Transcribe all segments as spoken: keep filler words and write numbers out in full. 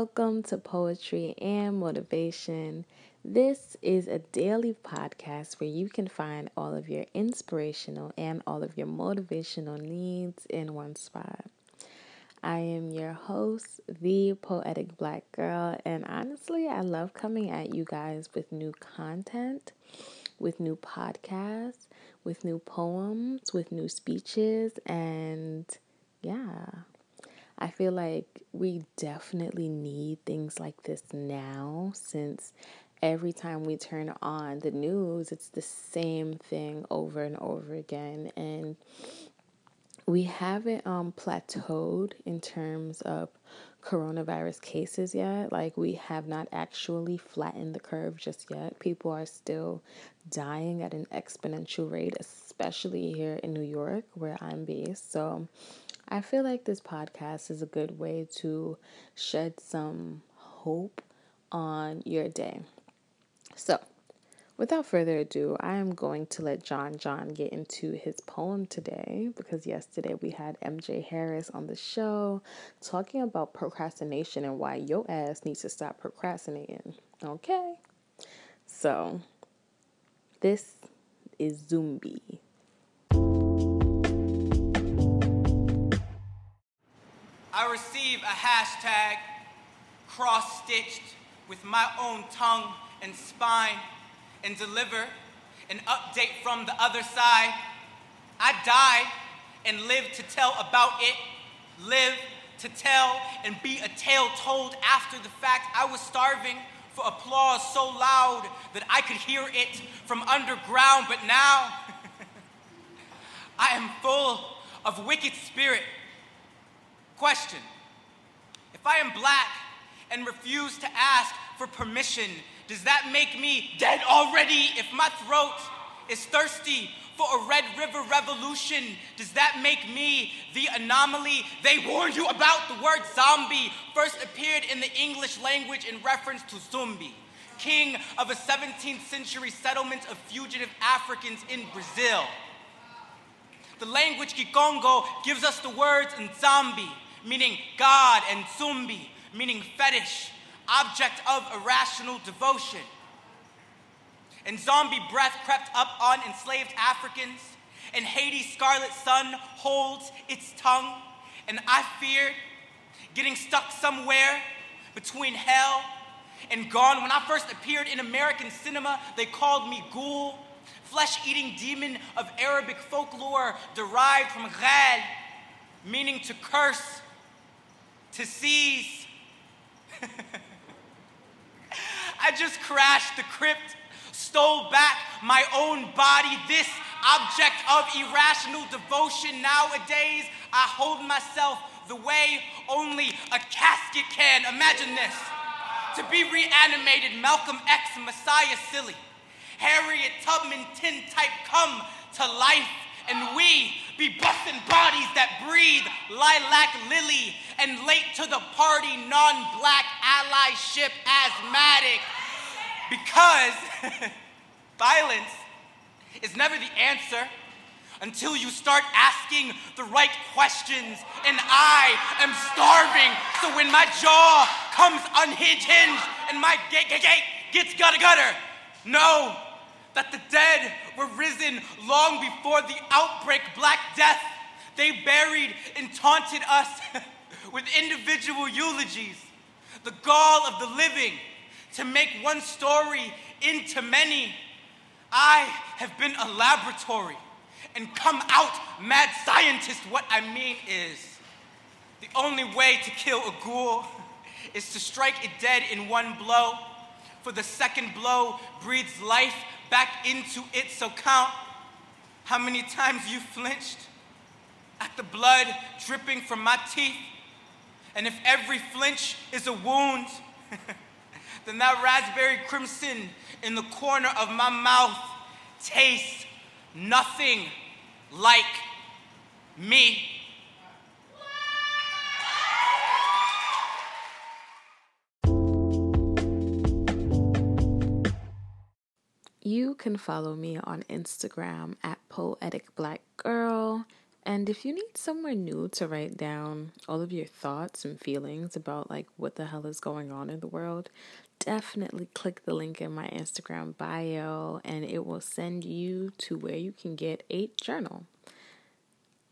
Welcome to Poetry and Motivation. This is a daily podcast where you can find all of your inspirational and all of your motivational needs in one spot. I am your host, the Poetic Black Girl, and honestly, I love coming at you guys with new content, with new podcasts, with new poems, with new speeches, and yeah. I feel like we definitely need things like this now, since every time we turn on the news, it's the same thing over and over again. And we haven't um, plateaued in terms of coronavirus cases yet. Like, we have not actually flattened the curve just yet. People are still dying at an exponential rate, especially here in New York, where I'm based. So I feel like this podcast is a good way to shed some hope on your day. So, without further ado, I am going to let John John get into his poem today, because yesterday we had M J Harris on the show talking about procrastination and why your ass needs to stop procrastinating. Okay? So, this is Zumbi. I receive a hashtag cross-stitched with my own tongue and spine, and deliver an update from the other side. I died and lived to tell about it, live to tell and be a tale told after the fact. I was starving for applause so loud that I could hear it from underground, but now I am full of wicked spirit. Question, if I am black and refuse to ask for permission, does that make me dead already? If my throat is thirsty for a Red River revolution, does that make me the anomaly? They warned you about. The word zombie first appeared in the English language in reference to Zumbi, king of a seventeenth century settlement of fugitive Africans in Brazil. The language Kikongo gives us the words Nzambi, meaning God, and Zumbi, meaning fetish, object of irrational devotion. And zombie breath crept up on enslaved Africans, and Haiti's scarlet sun holds its tongue, and I feared getting stuck somewhere between hell and gone. When I first appeared in American cinema, they called me ghoul, flesh-eating demon of Arabic folklore derived from ghal, meaning to curse, to seize. I just crashed the crypt, stole back my own body, this object of irrational devotion. Nowadays, I hold myself the way only a casket can. Imagine this, to be reanimated, Malcolm X, Messiah Silly, Harriet Tubman, tin type, come to life, and we be busting bodies that breathe lilac lily, and late to the party, non-black allyship, asthmatic, because violence is never the answer until you start asking the right questions, and I am starving, so when my jaw comes unhinged, and my gate gate gate gets gutter-gutter, no, that the dead were risen long before the outbreak, Black Death. They buried and taunted us with individual eulogies. The gall of the living to make one story into many. I have been a laboratory and come out mad scientist. What I mean is, the only way to kill a ghoul is to strike it dead in one blow, for the second blow breathes life back into it. So count how many times you flinched at the blood dripping from my teeth. And if every flinch is a wound, then that raspberry crimson in the corner of my mouth tastes nothing like me. You can follow me on Instagram at Poetic Black Girl, And if you need somewhere new to write down all of your thoughts and feelings about like what the hell is going on in the world, definitely click the link in my Instagram bio and it will send you to where you can get a journal.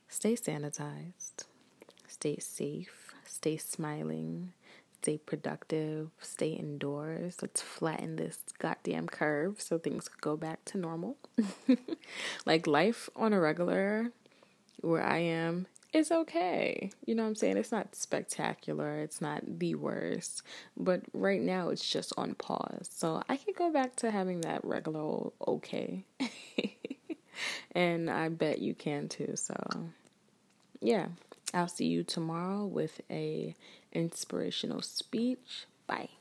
Stay sanitized, stay safe, stay smiling, stay productive, stay indoors. Let's flatten this goddamn curve so things go back to normal. Like life on a regular where I am, it's okay. You know what I'm saying? It's not spectacular. It's not the worst. But right now, it's just on pause. So I could go back to having that regular old okay. And I bet you can too. So yeah, I'll see you tomorrow with a inspirational speech. Bye.